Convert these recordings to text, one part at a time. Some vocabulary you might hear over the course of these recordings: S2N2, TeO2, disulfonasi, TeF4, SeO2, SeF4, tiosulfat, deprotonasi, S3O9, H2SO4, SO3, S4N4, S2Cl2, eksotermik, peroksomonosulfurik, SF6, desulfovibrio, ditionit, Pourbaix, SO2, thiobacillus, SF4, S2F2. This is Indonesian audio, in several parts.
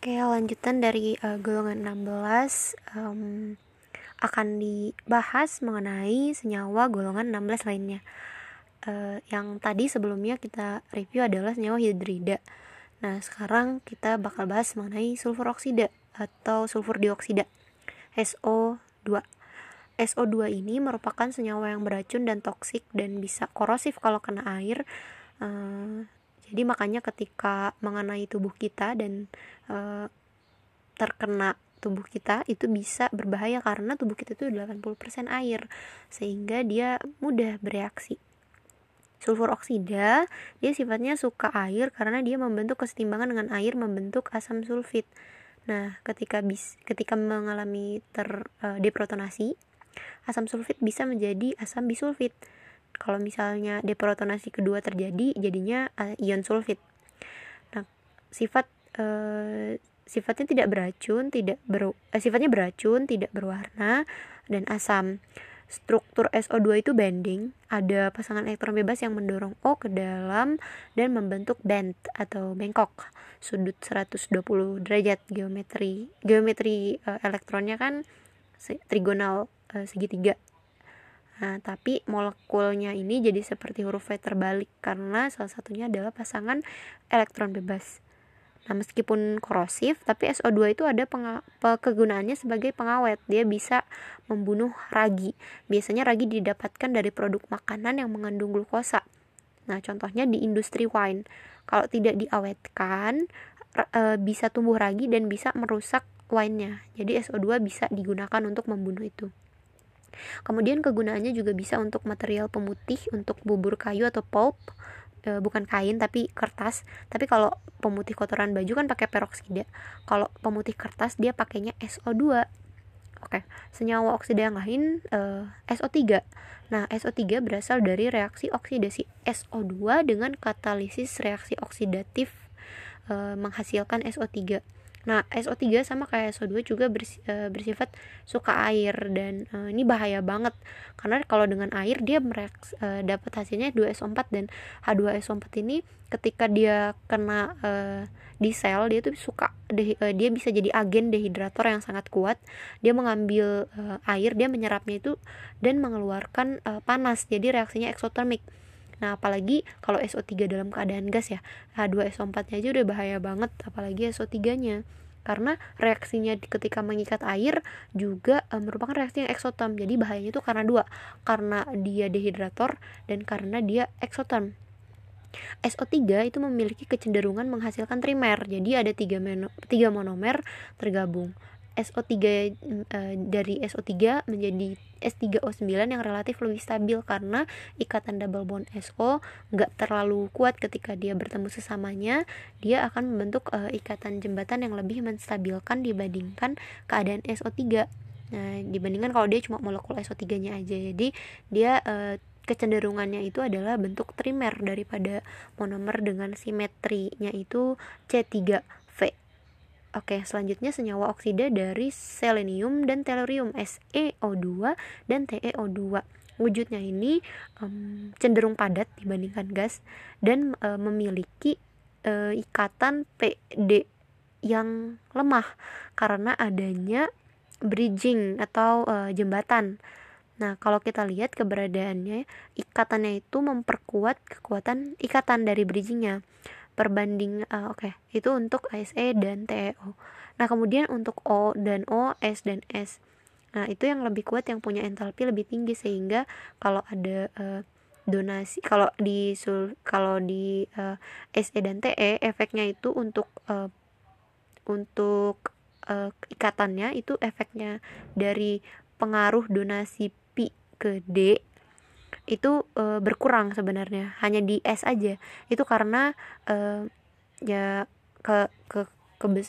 Oke, lanjutan dari golongan 16 akan dibahas mengenai senyawa golongan 16 lainnya. Yang tadi sebelumnya kita review adalah senyawa hidrida. Nah, sekarang kita bakal bahas mengenai sulfur oksida atau sulfur dioksida, SO2. SO2 ini merupakan senyawa yang beracun dan toksik dan bisa korosif kalau kena air. Jadi makanya ketika mengenai tubuh kita dan terkena tubuh kita itu bisa berbahaya karena tubuh kita itu 80% air, sehingga dia mudah bereaksi. Sulfur oksida, dia sifatnya suka air karena dia membentuk kesetimbangan dengan air, membentuk asam sulfit. Nah, ketika mengalami deprotonasi, asam sulfit bisa menjadi asam bisulfit. Kalau misalnya deprotonasi kedua terjadi, jadinya ion sulfit. Nah, sifatnya tidak beracun, sifatnya beracun, tidak berwarna dan asam. Struktur SO2 itu bending, ada pasangan elektron bebas yang mendorong O ke dalam dan membentuk bend atau bengkok. Sudut 120 derajat geometri elektronnya kan trigonal segitiga. Nah, tapi molekulnya ini jadi seperti huruf V terbalik karena salah satunya adalah pasangan elektron bebas. Nah, meskipun korosif, tapi SO2 itu ada kegunaannya sebagai pengawet. Dia bisa membunuh ragi. Biasanya ragi didapatkan dari produk makanan yang mengandung glukosa. Nah, contohnya di industri wine. Kalau tidak diawetkan, bisa tumbuh ragi dan bisa merusak wine-nya. Jadi SO2 bisa digunakan untuk membunuh itu. Kemudian kegunaannya juga bisa untuk material pemutih, untuk bubur kayu atau pulp, bukan kain tapi kertas. Tapi kalau pemutih kotoran baju kan pakai peroksida, kalau pemutih kertas dia pakainya SO2. Oke, senyawa oksida yang lain SO3. Nah, SO3 berasal dari reaksi oksidasi SO2 dengan katalisis reaksi oksidatif menghasilkan SO3. Nah, SO3 sama kayak SO2 juga bersifat suka air dan ini bahaya banget karena kalau dengan air dia dapat hasilnya H2SO4, dan H2SO4 ini ketika dia kena di sel, dia tuh suka dia bisa jadi agen dehidrator yang sangat kuat. Dia mengambil air, dia menyerapnya itu dan mengeluarkan panas, jadi reaksinya eksotermik. Nah, apalagi kalau SO3 dalam keadaan gas ya, H2SO4-nya aja udah bahaya banget, apalagi SO3-nya. Karena reaksinya ketika mengikat air juga merupakan reaksi yang eksoterm. Jadi bahayanya itu karena dua, karena dia dehidrator dan karena dia eksoterm. SO3 itu memiliki kecenderungan menghasilkan trimer. Jadi ada 3 monomer tergabung. SO3 dari SO3 menjadi S3O9 yang relatif lebih stabil karena ikatan double bond SO nggak terlalu kuat. Ketika dia bertemu sesamanya, dia akan membentuk ikatan jembatan yang lebih menstabilkan dibandingkan keadaan SO3. Nah, dibandingkan kalau dia cuma molekul SO3-nya aja. Jadi dia kecenderungannya itu adalah bentuk trimer daripada monomer dengan simetrinya itu C3V. Oke, selanjutnya senyawa oksida dari selenium dan tellurium, SeO2 dan TeO2. Wujudnya ini cenderung padat dibandingkan gas dan memiliki ikatan PD yang lemah karena adanya bridging atau jembatan. Nah, kalau kita lihat keberadaannya, ikatannya itu memperkuat kekuatan ikatan dari bridgingnya. Itu untuk SE dan TeO. Nah, kemudian untuk O dan O, S dan S. Nah, itu yang lebih kuat, yang punya entalpi lebih tinggi, sehingga kalau ada donasi, kalau di SE dan TE, efeknya itu untuk ikatannya itu efeknya dari pengaruh donasi P ke D itu berkurang sebenarnya, hanya di S aja. Itu karena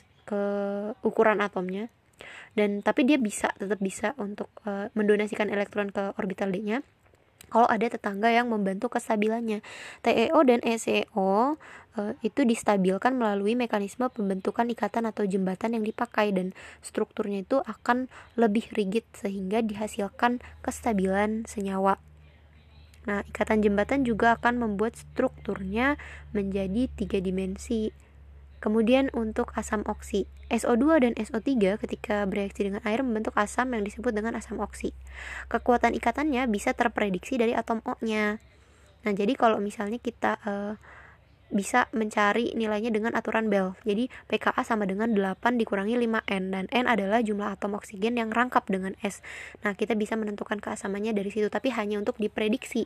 ke ukuran atomnya, dan tapi dia tetap bisa untuk mendonasikan elektron ke orbital D-nya kalau ada tetangga yang membantu kestabilannya. TeO dan SeO itu distabilkan melalui mekanisme pembentukan ikatan atau jembatan yang dipakai, dan strukturnya itu akan lebih rigid sehingga dihasilkan kestabilan senyawa. Nah, ikatan jembatan juga akan membuat strukturnya menjadi 3 dimensi. Kemudian untuk asam oksi, SO2 dan SO3 ketika bereaksi dengan air membentuk asam yang disebut dengan asam oksi. Kekuatan ikatannya bisa terprediksi dari atom O-nya. Nah, jadi kalau misalnya kita bisa mencari nilainya dengan aturan Bell. Jadi pKa sama dengan 8 dikurangi 5N, dan N adalah jumlah atom oksigen yang rangkap dengan S. Nah, kita bisa menentukan keasamannya dari situ, tapi hanya untuk diprediksi.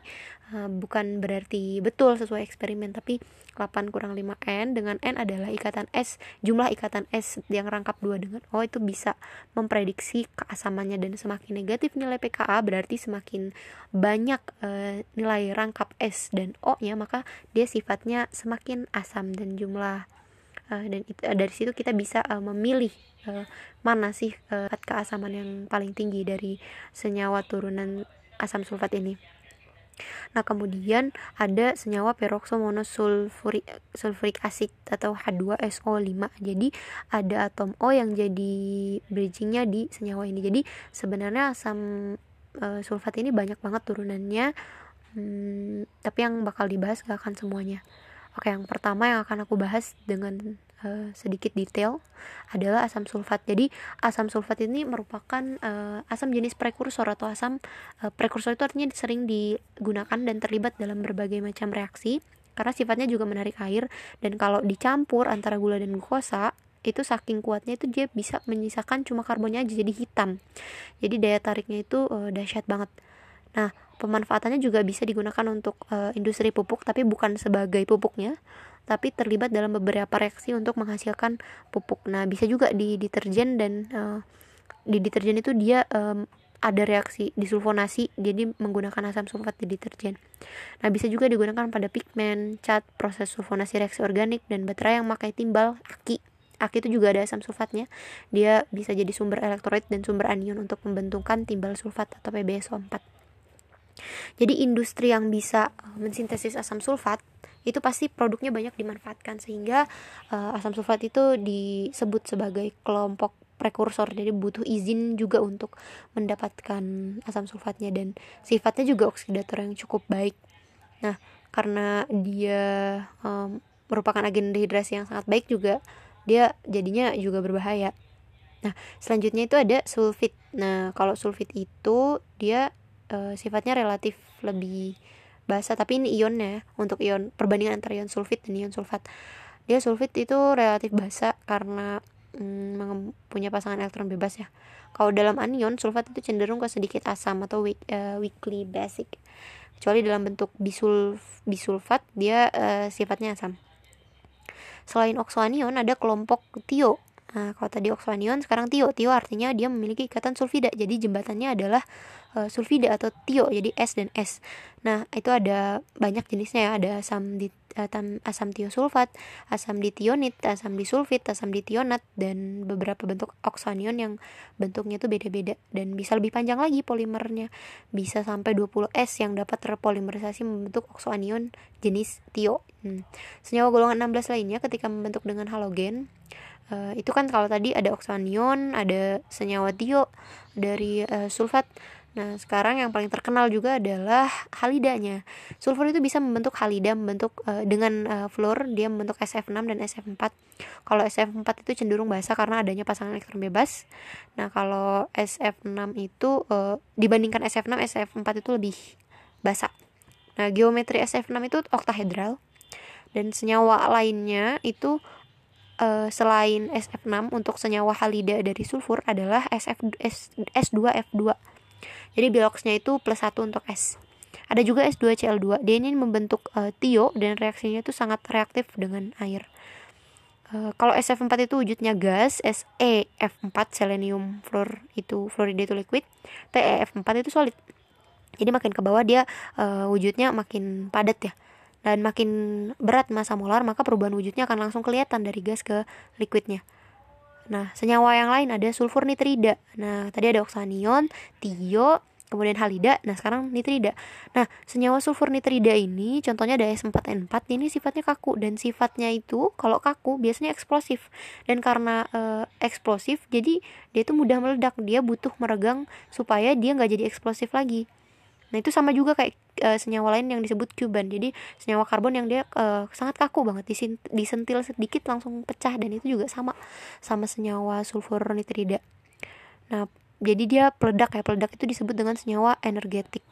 Bukan berarti betul sesuai eksperimen, tapi 8 kurang 5N dengan N adalah ikatan S, jumlah ikatan S yang rangkap 2 dengan O, itu bisa memprediksi keasamannya. Dan semakin negatif nilai pKa, berarti semakin banyak nilai rangkap S dan O-nya, maka dia sifatnya semakin asam dan jumlah dari situ kita bisa memilih mana sih keasaman yang paling tinggi dari senyawa turunan asam sulfat ini. Nah, kemudian ada senyawa peroksomonosulfurik acid atau H2SO5. Jadi ada atom O yang jadi bridgingnya di senyawa ini. Jadi sebenarnya asam sulfat ini banyak banget turunannya, tapi yang bakal dibahas gak akan semuanya. Oke, yang pertama yang akan aku bahas dengan sedikit detail adalah asam sulfat. Jadi asam sulfat ini merupakan asam jenis prekursor atau asam prekursor itu artinya sering digunakan dan terlibat dalam berbagai macam reaksi karena sifatnya juga menarik air, dan kalau dicampur antara gula dan glukosa itu saking kuatnya itu dia bisa menyisakan cuma karbonnya aja jadi hitam. Jadi daya tariknya itu dahsyat banget. Nah, pemanfaatannya juga bisa digunakan untuk industri pupuk, tapi bukan sebagai pupuknya, tapi terlibat dalam beberapa reaksi untuk menghasilkan pupuk. Nah, bisa juga di deterjen, dan di deterjen itu dia ada reaksi disulfonasi, jadi menggunakan asam sulfat di deterjen. Nah, bisa juga digunakan pada pigmen, cat, proses sulfonasi reaksi organik, dan baterai yang memakai timbal, aki. Aki itu juga ada asam sulfatnya. Dia bisa jadi sumber elektrolit dan sumber anion untuk membentukkan timbal sulfat atau PbSO4. Jadi industri yang bisa mensintesis asam sulfat itu pasti produknya banyak dimanfaatkan, sehingga asam sulfat itu disebut sebagai kelompok prekursor. Jadi butuh izin juga untuk mendapatkan asam sulfatnya, dan sifatnya juga oksidator yang cukup baik. Nah, karena dia merupakan agen dehidrasi yang sangat baik juga, dia jadinya juga berbahaya. Nah, selanjutnya itu ada sulfit. Nah, kalau sulfit itu dia sifatnya relatif lebih basa, tapi ini ionnya, untuk ion perbandingan antara ion sulfit dan ion sulfat, dia sulfit itu relatif basa karena punya pasangan elektron bebas ya. Kalau dalam anion, sulfat itu cenderung ke sedikit asam atau weakly basic, kecuali dalam bentuk bisulfat dia sifatnya asam. Selain oksoanion ada kelompok TeO. Nah, kalau tadi oksoanion, sekarang TeO. TeO artinya dia memiliki ikatan sulfida. Jadi jembatannya adalah sulfida atau TeO. Jadi S dan S. Nah, itu ada banyak jenisnya ya. Ada asam tiosulfat, asam ditionit, asam disulfit, asam ditionat, dan beberapa bentuk oksoanion yang bentuknya tuh beda-beda. Dan bisa lebih panjang lagi polimernya. Bisa sampai 20S yang dapat terpolimerisasi membentuk oksoanion jenis TeO. Senyawa golongan 16 lainnya ketika membentuk dengan halogen, itu kan kalau tadi ada oksoanion, ada senyawa TeO dari sulfat. Nah, sekarang yang paling terkenal juga adalah halidanya. Sulfur itu bisa membentuk halida, membentuk dengan fluor dia membentuk SF6 dan SF4. Kalau SF4 itu cenderung basa karena adanya pasangan elektron bebas. Nah, kalau SF6 itu dibandingkan SF6, SF4 itu lebih basa. Nah, geometri SF6 itu oktahedral, dan senyawa lainnya itu selain SF6 untuk senyawa halida dari sulfur adalah S2F2. Jadi biloxnya itu +1 untuk S. Ada juga S2Cl2. Dia ini membentuk TeO dan reaksinya itu sangat reaktif dengan air. Kalau SF4 itu wujudnya gas, SeF4 selenium fluor itu fluoride itu liquid, TeF4 itu solid. Jadi makin ke bawah dia wujudnya makin padat ya. Dan makin berat massa molar, maka perubahan wujudnya akan langsung kelihatan dari gas ke liquidnya. Nah, senyawa yang lain ada sulfur nitrida. Nah, tadi ada oksanion, TeO, kemudian halida. Nah, sekarang nitrida. Nah, senyawa sulfur nitrida ini contohnya ada S4N4. Ini sifatnya kaku, dan sifatnya itu kalau kaku biasanya eksplosif. Dan karena eksplosif, jadi dia itu mudah meledak. Dia butuh meregang supaya dia nggak jadi eksplosif lagi. Nah itu sama juga kayak senyawa lain yang disebut kuban. Jadi senyawa karbon yang dia sangat kaku banget, disentil sedikit langsung pecah, dan itu juga sama senyawa sulfurnitrida. Nah jadi dia peledak itu disebut dengan senyawa energetik.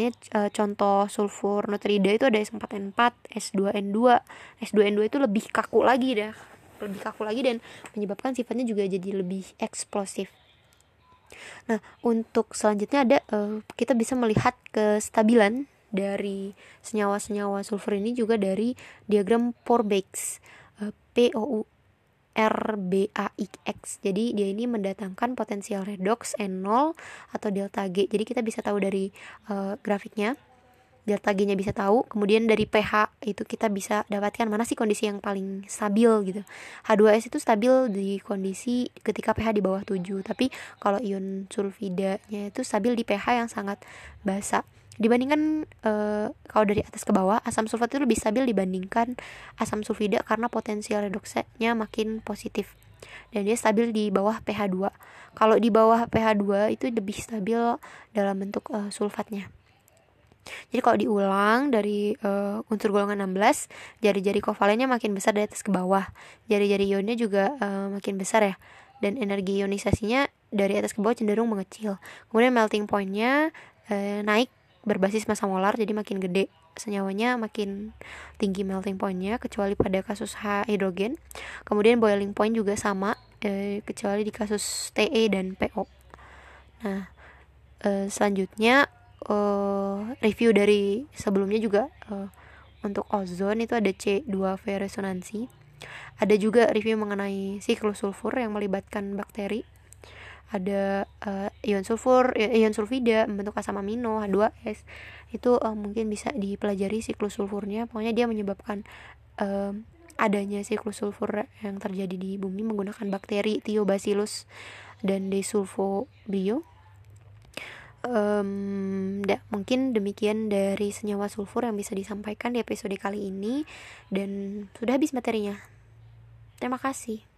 Ini contoh sulfurnitrida itu ada S4N4, S2N2. S2N2 itu lebih kaku lagi dan menyebabkan sifatnya juga jadi lebih eksplosif. Nah, untuk selanjutnya ada kita bisa melihat kestabilan dari senyawa-senyawa sulfur ini juga dari diagram Pourbaix, POURBAIX. Jadi dia ini mendatangkan potensial redox N0 atau delta G. Jadi kita bisa tahu dari grafiknya, delta G-nya bisa tahu. Kemudian dari pH itu kita bisa dapatkan mana sih kondisi yang paling stabil gitu. H2S itu stabil di kondisi ketika pH di bawah 7. Tapi kalau ion sulfida-nya itu stabil di pH yang sangat basa. Dibandingkan kalau dari atas ke bawah, asam sulfat itu lebih stabil dibandingkan asam sulfida karena potensial redoksnya makin positif dan dia stabil di bawah pH 2. Kalau di bawah pH 2 itu lebih stabil dalam bentuk sulfatnya. Jadi kalau diulang dari unsur golongan 16, jari-jari kovalennya makin besar dari atas ke bawah, jari-jari ionnya juga makin besar ya, dan energi ionisasinya dari atas ke bawah cenderung mengecil. Kemudian melting pointnya naik berbasis massa molar, jadi makin gede senyawanya makin tinggi melting pointnya, kecuali pada kasus H hidrogen. Kemudian boiling point juga sama, kecuali di kasus TE dan PO. Nah selanjutnya review dari sebelumnya juga, untuk ozon itu ada C2V resonansi, ada juga review mengenai siklus sulfur yang melibatkan bakteri, ada ion sulfida membentuk asam amino H2S. Itu mungkin bisa dipelajari siklus sulfurnya. Pokoknya dia menyebabkan adanya siklus sulfur yang terjadi di bumi menggunakan bakteri thiobacillus dan desulfovibrio. Mungkin demikian dari senyawa sulfur yang bisa disampaikan di episode kali ini, dan sudah habis materinya. Terima kasih.